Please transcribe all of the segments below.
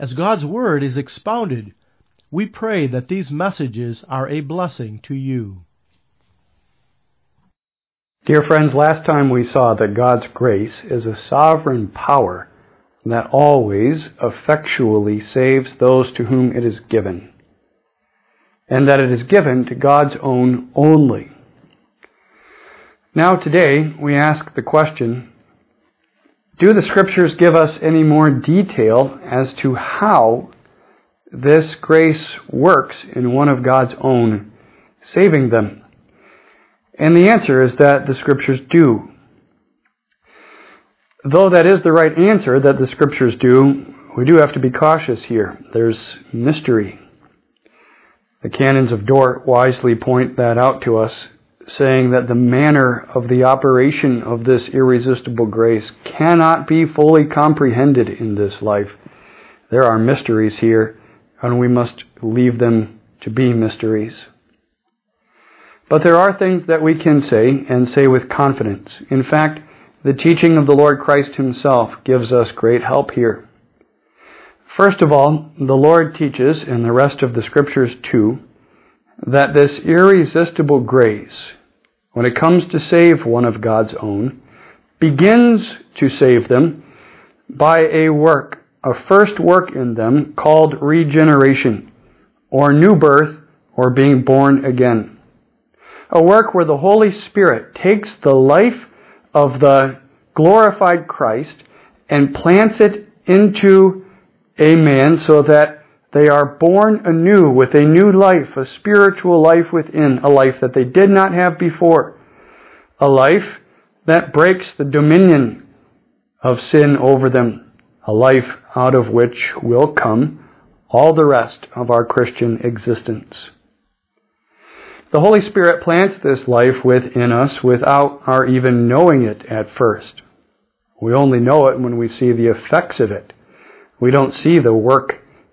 As God's Word is expounded, we pray that these messages are a blessing to you. Dear friends, last time we saw that God's grace is a sovereign power that always effectually saves those to whom it is given, and that it is given to God's own only. Now today we ask the question, do the Scriptures give us any more detail as to how this grace works in one of God's own, saving them? And the answer is that the Scriptures do. Though that is the right answer, that the Scriptures do, we do have to be cautious here. There's mystery. The Canons of Dort wisely point that out to us, saying that the manner of the operation of this irresistible grace cannot be fully comprehended in this life. There are mysteries here, and we must leave them to be mysteries. But there are things that we can say, and say with confidence. In fact, the teaching of the Lord Christ Himself gives us great help here. First of all, the Lord teaches, and the rest of the Scriptures too, that this irresistible grace, when it comes to save one of God's own, begins to save them by a work, a first work in them called regeneration, or new birth, or being born again. A work where the Holy Spirit takes the life of the glorified Christ and plants it into a man so that they are born anew with a new life, a spiritual life within, a life that they did not have before, a life that breaks the dominion of sin over them, a life out of which will come all the rest of our Christian existence. The Holy Spirit plants this life within us without our even knowing it at first. We only know it when we see the effects of it. We don't see the work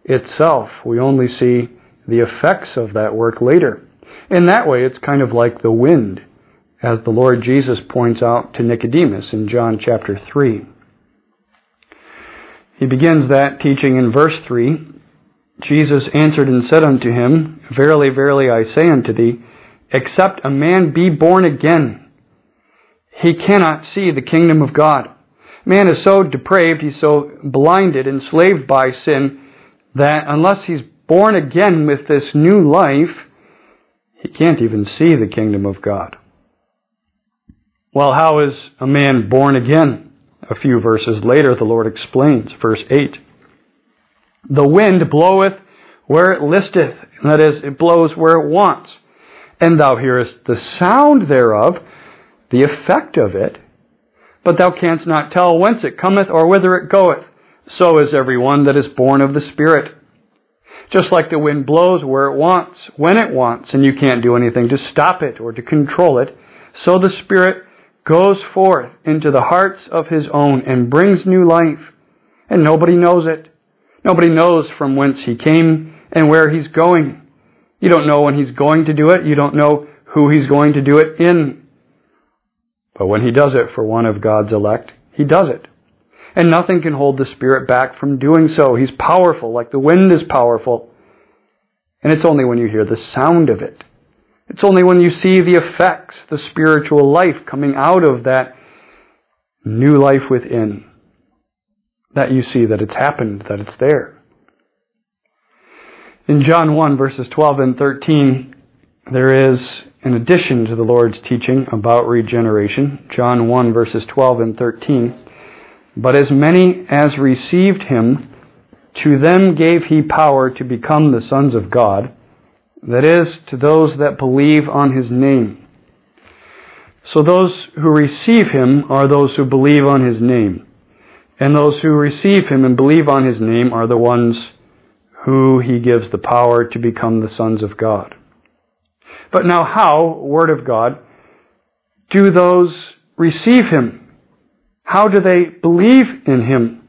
itself. We only see the effects of that work later. In that way, it's kind of like the wind, as the Lord Jesus points out to Nicodemus in John chapter 3. He begins that teaching in verse 3. Jesus answered and said unto him, Verily, verily, I say unto thee, except a man be born again, he cannot see the kingdom of God. Man is so depraved, he's so blinded, enslaved by sin, that unless he's born again with this new life, he can't even see the kingdom of God. Well, how is a man born again? A few verses later, the Lord explains, verse 8. The wind bloweth where it listeth, that is, it blows where it wants, and thou hearest the sound thereof, the effect of it, but thou canst not tell whence it cometh or whither it goeth. So is every one that is born of the Spirit. Just like the wind blows where it wants, when it wants, and you can't do anything to stop it or to control it, so the Spirit goes forth into the hearts of His own and brings new life, and nobody knows it. Nobody knows from whence He came and where He's going. You don't know when He's going to do it. You don't know who He's going to do it in. But when He does it for one of God's elect, He does it. And nothing can hold the Spirit back from doing so. He's powerful, like the wind is powerful. And it's only when you hear the sound of it. It's only when you see the effects, the spiritual life coming out of that new life within, that you see that it's happened, that it's there. In John 1, verses 12 and 13, there is an addition to the Lord's teaching about regeneration. John 1, verses 12 and 13. But as many as received Him, to them gave He power to become the sons of God, that is, to those that believe on His name. So those who receive Him are those who believe on His name. And those who receive Him and believe on His name are the ones who he gives the power to become the sons of God. But now how, Word of God, do those receive him? How do they believe in him?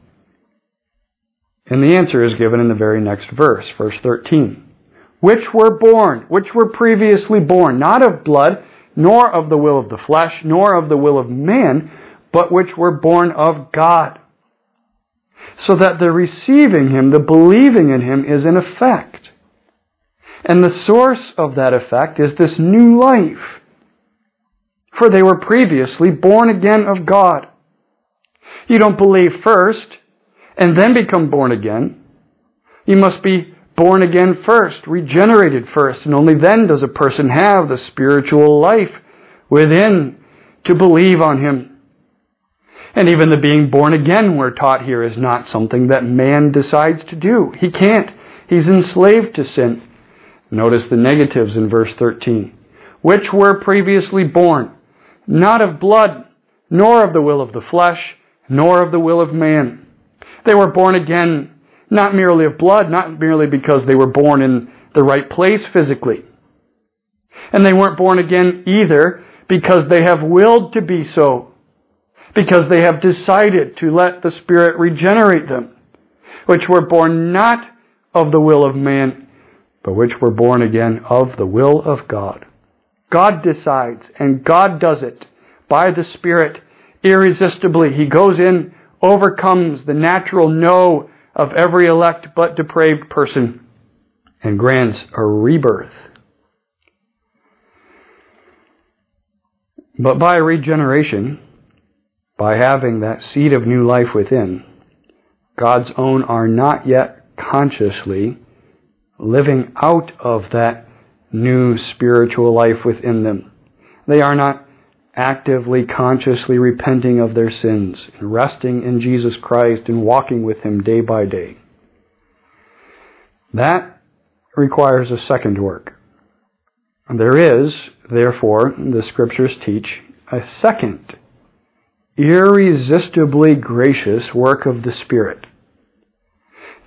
And the answer is given in the very next verse, verse 13. Which were previously born, not of blood, nor of the will of the flesh, nor of the will of man, but which were born of God. So that the receiving him, the believing in him, is in effect. And the source of that effect is this new life. For they were previously born again of God. You don't believe first and then become born again. You must be born again first, regenerated first, and only then does a person have the spiritual life within to believe on him. And even the being born again, we're taught here, is not something that man decides to do. He can't. He's enslaved to sin. Notice the negatives in verse 13. Which were previously born, not of blood, nor of the will of the flesh, nor of the will of man. They were born again not merely of blood, not merely because they were born in the right place physically. And they weren't born again either because they have willed to be so, because they have decided to let the Spirit regenerate them, which were born not of the will of man, but which were born again of the will of God. God decides, and God does it by the Spirit irresistibly. He goes in, overcomes the natural no of every elect but depraved person, and grants a rebirth. But by regeneration, by having that seed of new life within, God's own are not yet consciously living out of that new spiritual life within them. They are not actively, consciously repenting of their sins, and resting in Jesus Christ and walking with him day by day. That requires a second work. There is, therefore, the Scriptures teach, a second, irresistibly gracious work of the Spirit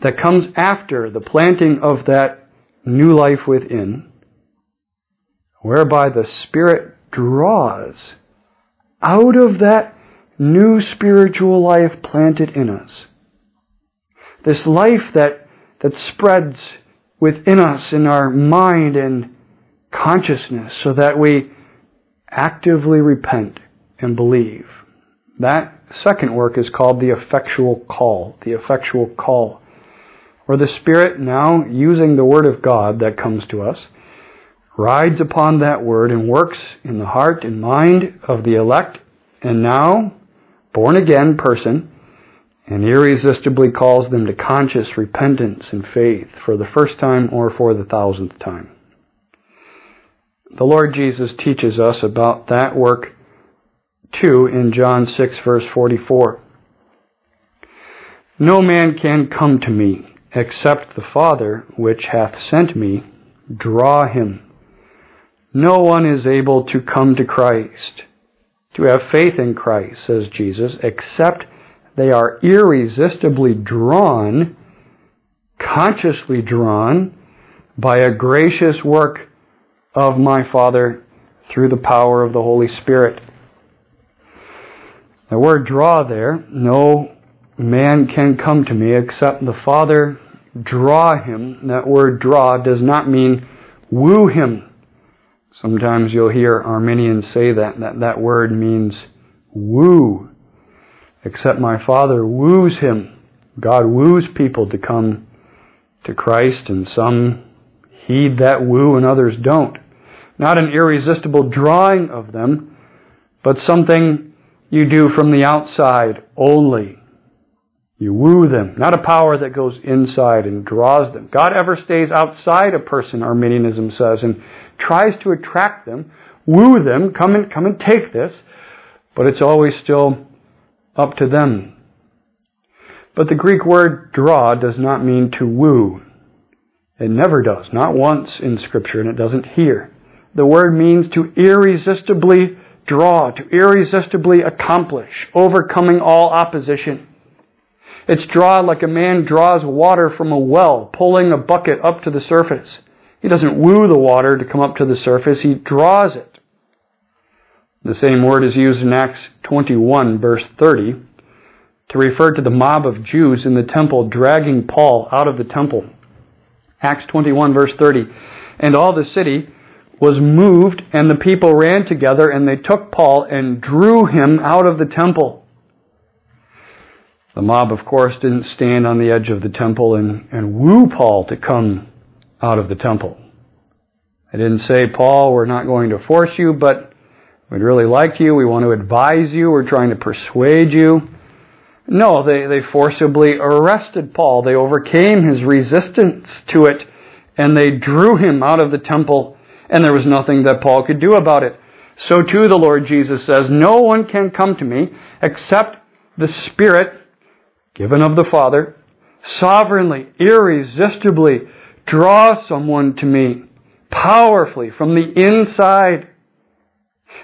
that comes after the planting of that new life within, whereby the Spirit draws out of that new spiritual life planted in us. This life that spreads within us in our mind and consciousness so that we actively repent and believe. That second work is called the effectual call, where the Spirit, now using the Word of God that comes to us, rides upon that word and works in the heart and mind of the elect and now born-again person, and irresistibly calls them to conscious repentance and faith for the first time or for the thousandth time. The Lord Jesus teaches us about that work too in John 6, verse 44. No man can come to me except the Father which hath sent me draw him. No one is able to come to Christ, to have faith in Christ, says Jesus, except they are irresistibly drawn, consciously drawn, by a gracious work of my Father through the power of the Holy Spirit. The word draw there, no man can come to me except the Father draw him. That word draw does not mean woo him. Sometimes you'll hear Arminians say that word means woo. Except my Father woos him. God woos people to come to Christ, and some heed that woo and others don't. Not an irresistible drawing of them, but something you do from the outside only. You woo them, not a power that goes inside and draws them. God ever stays outside a person, Arminianism says, and tries to attract them, woo them, come and take this, but it's always still up to them. But the Greek word draw does not mean to woo. It never does, not once in Scripture, and it doesn't here. The word means to irresistibly draw, to irresistibly accomplish, overcoming all opposition. It's drawn like a man draws water from a well, pulling a bucket up to the surface. He doesn't woo the water to come up to the surface. He draws it. The same word is used in Acts 21, verse 30, to refer to the mob of Jews in the temple dragging Paul out of the temple. Acts 21, verse 30. And all the city was moved, and the people ran together, and they took Paul and drew him out of the temple. The mob, of course, didn't stand on the edge of the temple and woo Paul to come out of the temple. They didn't say, Paul, we're not going to force you, but we'd really like you, we want to advise you, we're trying to persuade you. No, they forcibly arrested Paul. They overcame his resistance to it, and they drew him out of the temple, and there was nothing that Paul could do about it. So too the Lord Jesus says, no one can come to me except the Spirit, given of the Father, sovereignly, irresistibly draws someone to me, powerfully, from the inside.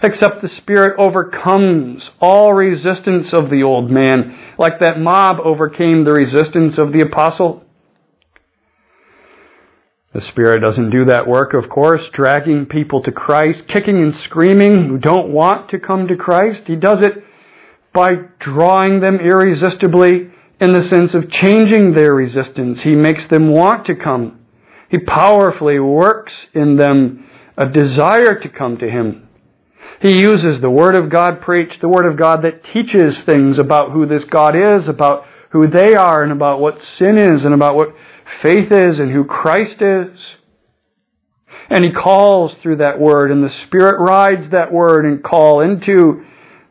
Except the Spirit overcomes all resistance of the old man, like that mob overcame the resistance of the apostle. The Spirit doesn't do that work, of course, dragging people to Christ, kicking and screaming who don't want to come to Christ. He does it by drawing them irresistibly in the sense of changing their resistance. He makes them want to come. He powerfully works in them a desire to come to Him. He uses the Word of God preached, the Word of God that teaches things about who this God is, about who they are, and about what sin is, and about what faith is and who Christ is. And He calls through that Word, and the Spirit rides that Word and call into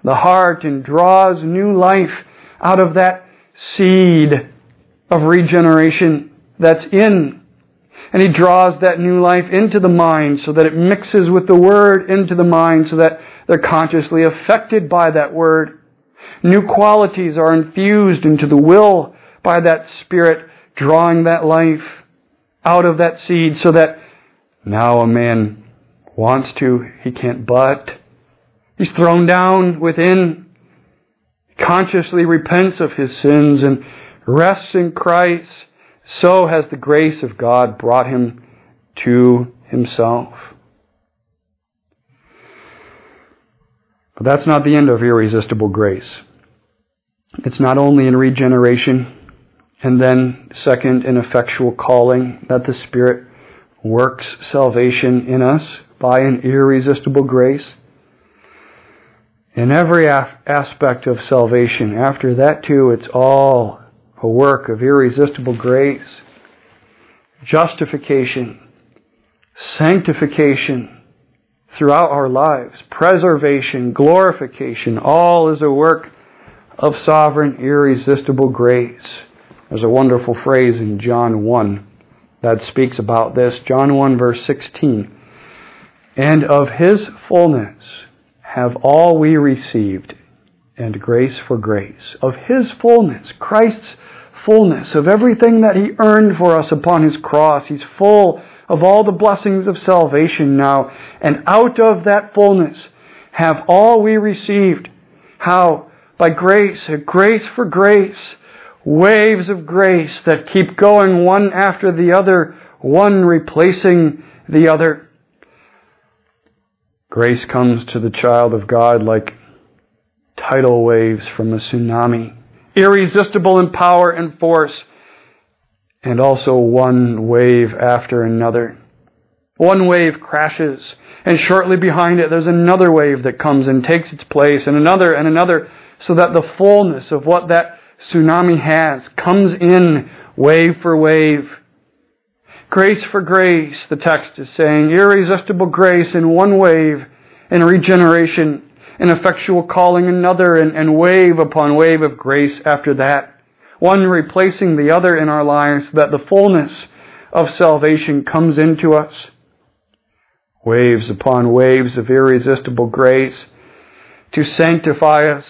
the heart and draws new life out of that seed of regeneration that's in. And He draws that new life into the mind so that it mixes with the Word into the mind so that they're consciously affected by that Word. New qualities are infused into the will by that Spirit drawing that life out of that seed so that now a man wants to, he can't but. He's thrown down within, consciously repents of his sins and rests in Christ. So has the grace of God brought him to Himself. But that's not the end of irresistible grace. It's not only in regeneration, and then, second, in effectual calling, that the Spirit works salvation in us by an irresistible grace. In every aspect of salvation, after that too, it's all a work of irresistible grace. Justification, sanctification throughout our lives, preservation, glorification, all is a work of sovereign, irresistible grace. There's a wonderful phrase in John 1 that speaks about this. John 1, verse 16. And of His fullness have all we received, and grace for grace. Of His fullness, Christ's fullness, of everything that He earned for us upon His cross. He's full of all the blessings of salvation now. And out of that fullness have all we received. How? By grace, a grace for grace. Waves of grace that keep going one after the other, one replacing the other. Grace comes to the child of God like tidal waves from a tsunami, irresistible in power and force, and also one wave after another. One wave crashes, and shortly behind it there's another wave that comes and takes its place, and another, so that the fullness of what that tsunami has comes in wave for wave. Grace for grace, the text is saying. Irresistible grace in one wave, in regeneration, in effectual calling another, and wave upon wave of grace after that. One replacing the other in our lives so that the fullness of salvation comes into us. Waves upon waves of irresistible grace to sanctify us,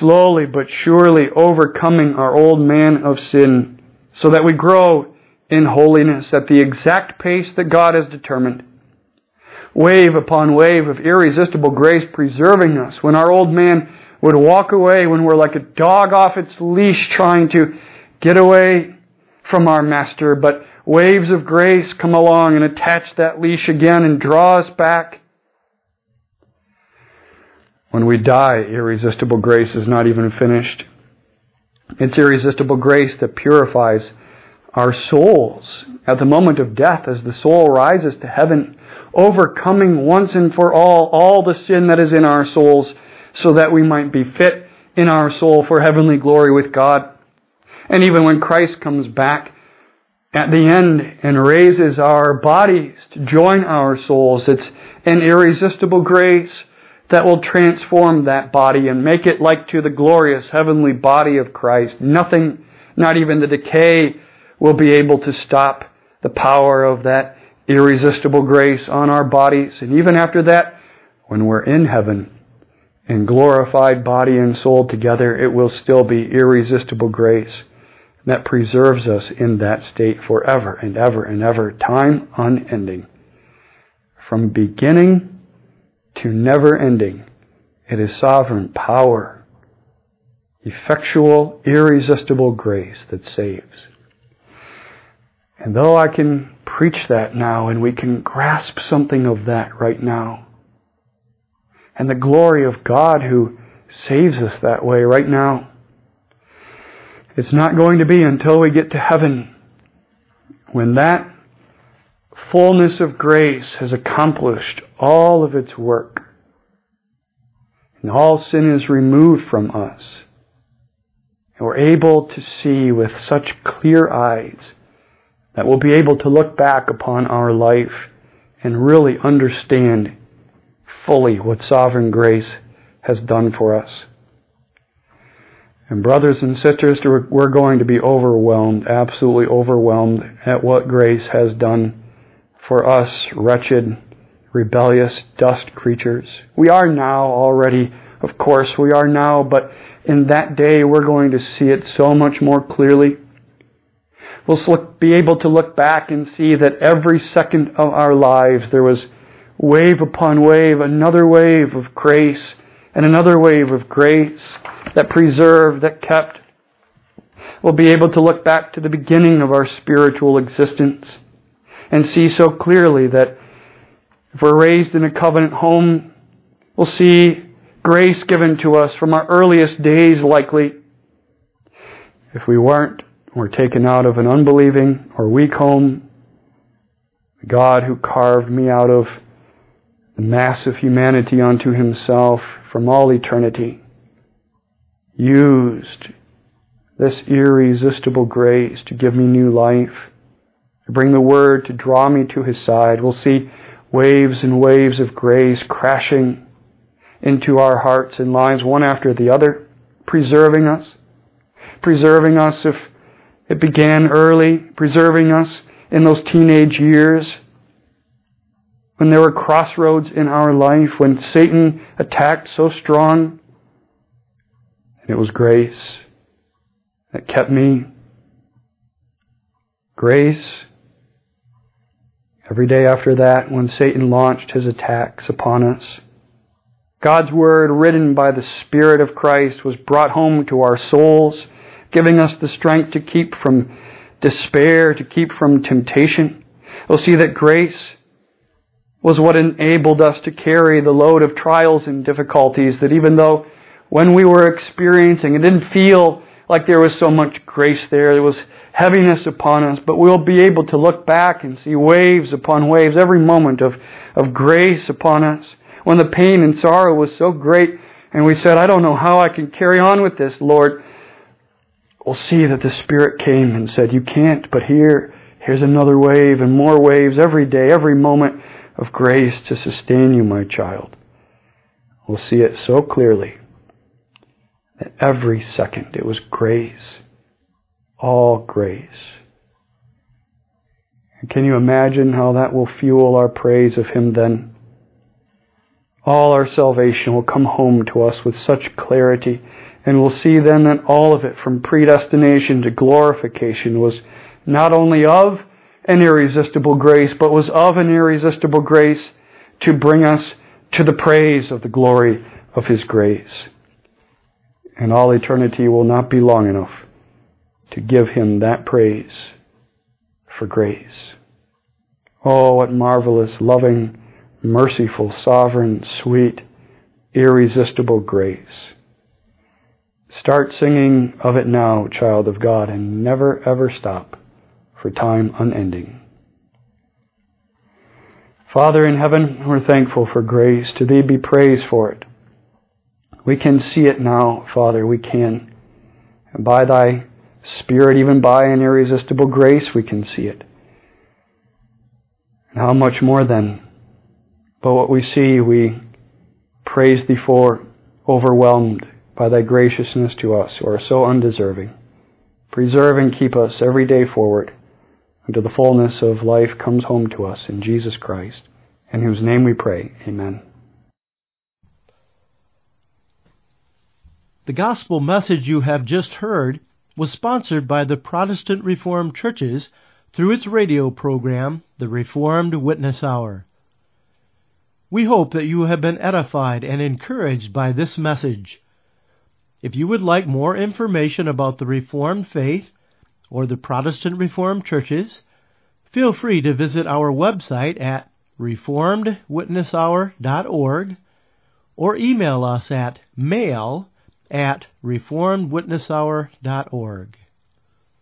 slowly but surely overcoming our old man of sin so that we grow in holiness at the exact pace that God has determined. Wave upon wave of irresistible grace preserving us when our old man would walk away, when we're like a dog off its leash trying to Get away from our master, but waves of grace come along and attach that leash again and draw us back. When we die, irresistible grace is not even finished. It's irresistible grace that purifies our souls. At the moment of death, as the soul rises to heaven, overcoming once and for all the sin that is in our souls, so that we might be fit in our soul for heavenly glory with God. And even when Christ comes back at the end and raises our bodies to join our souls, it's an irresistible grace that will transform that body and make it like to the glorious heavenly body of Christ. Nothing, not even the decay, will be able to stop the power of that irresistible grace on our bodies. And even after that, when we're in heaven, in glorified body and soul together, it will still be irresistible grace that preserves us in that state forever and ever and ever, time unending. From beginning to never ending, it is sovereign power, effectual, irresistible grace that saves. And though I can preach that now and we can grasp something of that right now, and the glory of God who saves us that way right now, it's not going to be until we get to heaven when that fullness of grace has accomplished all of its work and all sin is removed from us, and we're able to see with such clear eyes that we'll be able to look back upon our life and really understand fully what sovereign grace has done for us. And brothers and sisters, we're going to be overwhelmed, absolutely overwhelmed at what grace has done for us, wretched, rebellious, dust creatures. We are now already, of course, we are now, but in that day we're going to see it so much more clearly. We'll be able to look back and see that every second of our lives there was wave upon wave, another wave of grace, and another wave of grace that preserved, that kept. We'll be able to look back to the beginning of our spiritual existence and see so clearly that if we're raised in a covenant home, we'll see grace given to us from our earliest days likely. If we weren't, we're taken out of an unbelieving or weak home, the God who carved me out of the mass of humanity unto himself from all eternity, used this irresistible grace to give me new life, to bring the word to draw me to his side. We'll see waves and waves of grace crashing into our hearts and lives, one after the other, preserving us if it began early, preserving us in those teenage years, when there were crossroads in our life, when Satan attacked so strong, and it was grace that kept me. Grace. Every day after that, when Satan launched his attacks upon us, God's Word, written by the Spirit of Christ, was brought home to our souls, giving us the strength to keep from despair, to keep from temptation. We'll see that grace was what enabled us to carry the load of trials and difficulties, that even though when we were experiencing, it didn't feel like there was so much grace there was heaviness upon us, but we'll be able to look back and see waves upon waves, every moment of grace upon us, when the pain and sorrow was so great, and we said, I don't know how I can carry on with this, Lord. We'll see that the Spirit came and said, you can't, but here's another wave and more waves every day, every moment, of grace to sustain you, my child. We'll see it so clearly that every second it was grace, all grace. And can you imagine how that will fuel our praise of Him then? All our salvation will come home to us with such clarity, and we'll see then that all of it, from predestination to glorification, was not only of an irresistible grace, but was of an irresistible grace to bring us to the praise of the glory of His grace. And all eternity will not be long enough to give him that praise for grace. Oh, what marvelous, loving, merciful, sovereign, sweet, irresistible grace. Start singing of it now, child of God, and never ever stop, for time unending. Father in heaven, we're thankful for grace. To Thee be praise for it. We can see it now, Father, we can. And by Thy Spirit, even by an irresistible grace, we can see it. And how much more then? But what we see, we praise Thee for, overwhelmed by Thy graciousness to us who are so undeserving. Preserve and keep us every day forward until the fullness of life comes home to us in Jesus Christ, in whose name we pray. Amen. The gospel message you have just heard was sponsored by the Protestant Reformed Churches through its radio program, the Reformed Witness Hour. We hope that you have been edified and encouraged by this message. If you would like more information about the Reformed faith or the Protestant Reformed Churches, feel free to visit our website at reformedwitnesshour.org or email us at mail@reformedwitnesshour.org.